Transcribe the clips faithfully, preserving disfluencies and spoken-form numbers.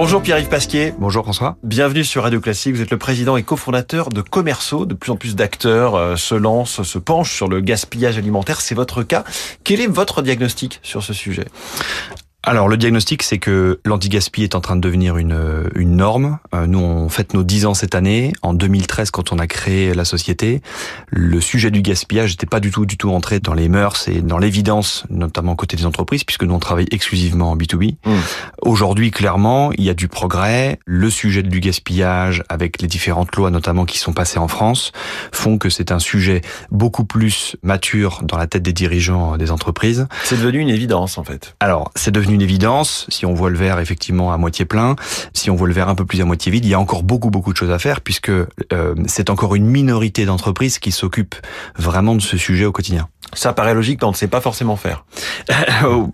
Bonjour Pierre-Yves Pasquier. Bonjour François. Bienvenue sur Radio Classique. Vous êtes le président et cofondateur de Comerso. De plus en plus d'acteurs se lancent, se penchent sur le gaspillage alimentaire. C'est votre cas. Quel est votre diagnostic sur ce sujet ? Alors, le diagnostic, c'est que l'anti-gaspi est en train de devenir une, une norme. Nous, on fête nos dix ans cette année. En deux mille treize, quand on a créé la société, le sujet du gaspillage n'était pas du tout, du tout entré dans les mœurs et dans l'évidence, notamment côté des entreprises, puisque nous, on travaille exclusivement en B deux B. Mmh. Aujourd'hui, clairement, il y a du progrès. Le sujet du gaspillage, avec les différentes lois, notamment, qui sont passées en France, font que c'est un sujet beaucoup plus mature dans la tête des dirigeants des entreprises. C'est devenu une évidence, en fait. Alors, c'est devenu une évidence. Si on voit le verre effectivement à moitié plein, si on voit le verre un peu plus à moitié vide, il y a encore beaucoup beaucoup de choses à faire puisque euh, c'est encore une minorité d'entreprises qui s'occupent vraiment de ce sujet au quotidien. Ça paraît logique, mais on ne sait pas forcément faire.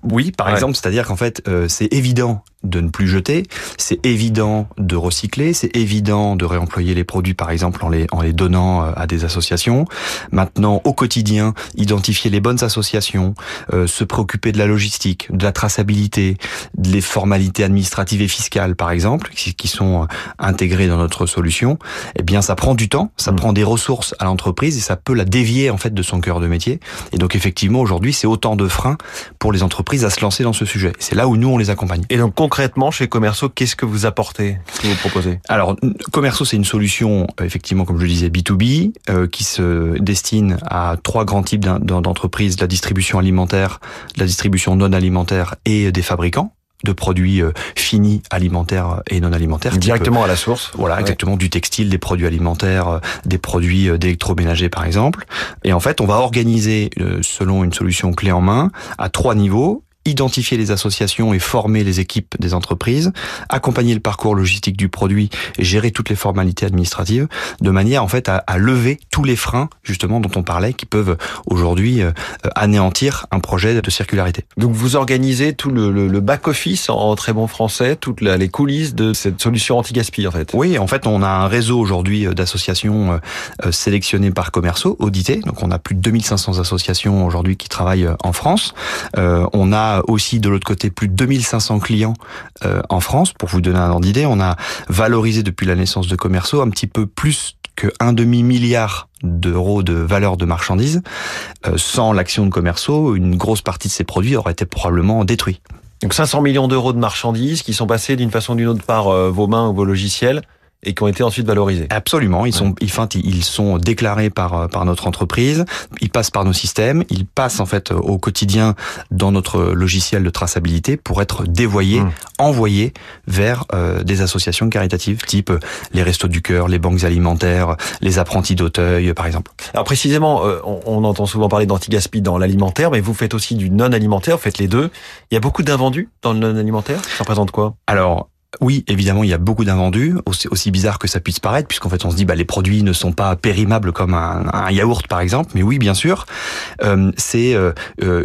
Oui, par ouais. exemple, c'est-à-dire qu'en fait, euh, c'est évident de ne plus jeter, c'est évident de recycler, c'est évident de réemployer les produits, par exemple, en les en les donnant à des associations. Maintenant, au quotidien, identifier les bonnes associations, euh, se préoccuper de la logistique, de la traçabilité, des formalités administratives et fiscales, par exemple, qui, qui sont intégrées dans notre solution. Eh bien, ça prend du temps, ça mmh. prend des ressources à l'entreprise et ça peut la dévier en fait de son cœur de métier. Et donc, effectivement, aujourd'hui, c'est autant de freins pour les entreprises à se lancer dans ce sujet. C'est là où nous, on les accompagne. Et donc, concrètement, chez Comerso, qu'est-ce que vous apportez? Qu'est-ce que vous proposez? Alors, Comerso, c'est une solution, effectivement, comme je le disais, B deux B, euh, qui se destine à trois grands types d'entreprises, la distribution alimentaire, la distribution non alimentaire et des fabricants de produits finis, alimentaires et non alimentaires. Directement type, à la source. Voilà, ouais. exactement, du textile, des produits alimentaires, des produits d'électroménager par exemple. Et en fait, on va organiser, selon une solution clé en main, à trois niveaux, identifier les associations et former les équipes des entreprises, accompagner le parcours logistique du produit et gérer toutes les formalités administratives, de manière en fait à, à lever tous les freins justement dont on parlait, qui peuvent aujourd'hui euh, anéantir un projet de circularité. Donc vous organisez tout le, le, le back-office en, en très bon français, toutes la, les coulisses de cette solution anti-gaspi en fait. Oui, en fait on a un réseau aujourd'hui d'associations euh, sélectionnées par Comerso, auditées, donc on a plus de deux mille cinq cents associations aujourd'hui qui travaillent en France. Euh, on a aussi de l'autre côté plus de deux mille cinq cents clients euh, en France. Pour vous donner un ordre d'idée, on a valorisé depuis la naissance de Comerso un petit peu plus que un demi-milliard d'euros de valeur de marchandises. Euh, sans l'action de Comerso, une grosse partie de ces produits aurait été probablement détruits. Donc cinq cents millions d'euros de marchandises qui sont passés d'une façon ou d'une autre par euh, vos mains ou vos logiciels et qui ont été ensuite valorisés. Absolument, ils sont, ouais. ils, enfin, ils sont déclarés par par notre entreprise, ils passent par nos systèmes, ils passent en fait au quotidien dans notre logiciel de traçabilité pour être dévoyés, mmh. envoyés vers euh, des associations caritatives, type les Restos du Cœur, les Banques Alimentaires, les Apprentis d'Auteuil, par exemple. Alors précisément, euh, on, on entend souvent parler d'anti-gaspi dans l'alimentaire, mais vous faites aussi du non-alimentaire, vous faites les deux. Il y a beaucoup d'invendus dans le non-alimentaire. Ça représente quoi? Alors, oui, évidemment, il y a beaucoup d'invendus, aussi, aussi bizarre que ça puisse paraître, puisqu'en fait, on se dit, bah, les produits ne sont pas périmables comme un, un yaourt, par exemple. Mais oui, bien sûr, euh, c'est euh,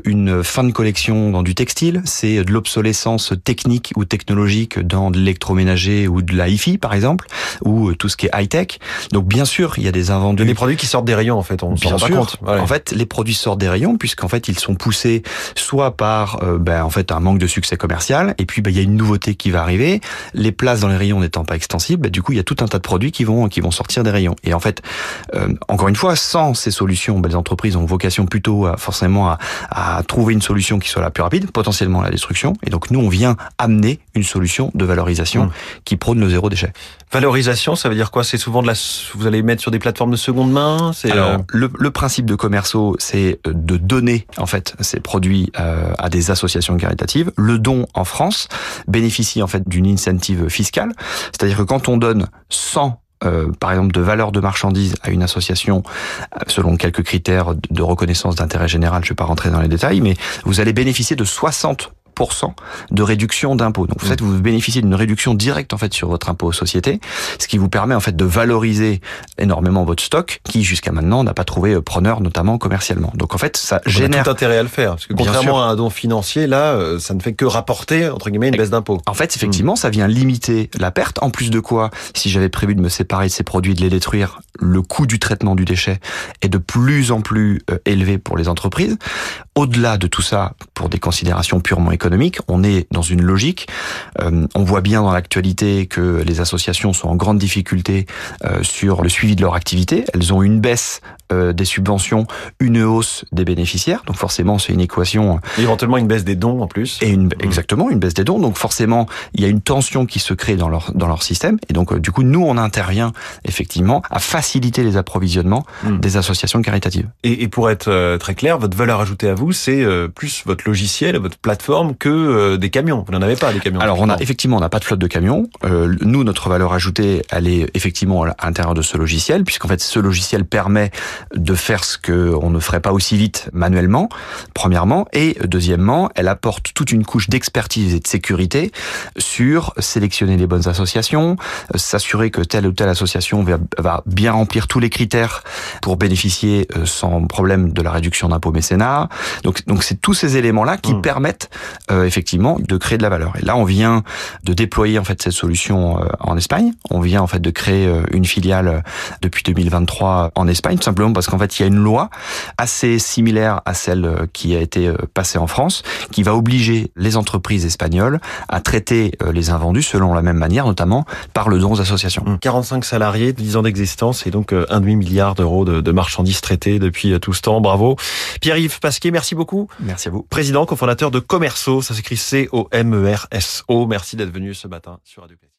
une fin de collection dans du textile, c'est de l'obsolescence technique ou technologique dans de l'électroménager ou de la hi-fi, par exemple, ou tout ce qui est high-tech. Donc, bien sûr, il y a des invendus. Il y a des produits qui sortent des rayons, en fait, on ne s'en rend pas compte. Ouais. En fait, les produits sortent des rayons, puisqu'en fait, ils sont poussés soit par, euh, ben, en fait, un manque de succès commercial, et puis, ben, il y a une nouveauté qui va arriver. Les places dans les rayons n'étant pas extensibles, bah, du coup, il y a tout un tas de produits qui vont qui vont sortir des rayons. Et en fait, euh, encore une fois, sans ces solutions, bah, les entreprises ont vocation plutôt à, forcément à, à trouver une solution qui soit la plus rapide, potentiellement la destruction. Et donc, nous, on vient amener une solution de valorisation mmh. qui prône le zéro déchet. Valorisation, ça veut dire quoi? C'est souvent de la, vous allez mettre sur des plateformes de seconde main. C'est Alors, euh... le, le principe de Comerso, c'est de donner en fait ces produits euh, à des associations caritatives. Le don en France bénéficie en fait d'une incentive fiscale, c'est-à-dire que quand on donne cent Euh, par exemple de valeur de marchandises à une association selon quelques critères de reconnaissance d'intérêt général, je ne vais pas rentrer dans les détails, mais vous allez bénéficier de soixante pour cent de réduction d'impôt. Donc, vous faites, vous bénéficiez d'une réduction directe, en fait, sur votre impôt aux sociétés, ce qui vous permet, en fait, de valoriser énormément votre stock, qui, jusqu'à maintenant, n'a pas trouvé preneur, notamment commercialement. Donc, en fait, ça on génère... tout intérêt à le faire. Parce que, contrairement à un don financier, là, ça ne fait que rapporter, entre guillemets, une baisse d'impôt. En fait, effectivement, mmh. ça vient limiter la perte. En plus de quoi, si j'avais prévu de me séparer de ces produits, de les détruire, le coût du traitement du déchet est de plus en plus élevé pour les entreprises. Au-delà de tout ça, pour des considérations purement économiques, on est dans une logique. Euh, on voit bien dans l'actualité que les associations sont en grande difficulté euh, sur le suivi de leur activité. Elles ont une baisse euh, des subventions, une hausse des bénéficiaires. Donc forcément, c'est une équation. Et éventuellement une baisse des dons en plus. Et une, mmh. Exactement, une baisse des dons. Donc forcément, il y a une tension qui se crée dans leur dans leur système. Et donc euh, du coup, nous, on intervient effectivement à faciliter les approvisionnements mmh. des associations caritatives. Et, et pour être euh, très clair, votre valeur ajoutée à vous, c'est plus votre logiciel, votre plateforme que des camions. Vous n'en avez pas, des camions. Alors, on a, effectivement, on n'a pas de flotte de camions. Euh, nous, notre valeur ajoutée, elle est effectivement à l'intérieur de ce logiciel, puisqu'en fait, ce logiciel permet de faire ce qu'on ne ferait pas aussi vite manuellement, premièrement. Et deuxièmement, elle apporte toute une couche d'expertise et de sécurité sur sélectionner les bonnes associations, s'assurer que telle ou telle association va bien remplir tous les critères pour bénéficier sans problème de la réduction d'impôt mécénat. Donc, donc c'est tous ces éléments-là qui mmh. permettent euh, effectivement de créer de la valeur. Et là, on vient de déployer en fait cette solution euh, en Espagne. On vient en fait de créer euh, une filiale depuis deux mille vingt-trois en Espagne, tout simplement parce qu'en fait, il y a une loi assez similaire à celle qui a été euh, passée en France, qui va obliger les entreprises espagnoles à traiter euh, les invendus selon la même manière, notamment par le don aux associations. Mmh. quarante-cinq salariés, dix ans d'existence et donc euh, un virgule cinq milliard d'euros de, de marchandises traitées depuis euh, tout ce temps. Bravo. Pierre-Yves Pasquier, merci beaucoup. Merci à vous. Président, cofondateur de Comerso, ça s'écrit C O M E R S O. Merci d'être venu ce matin sur Radio Classique.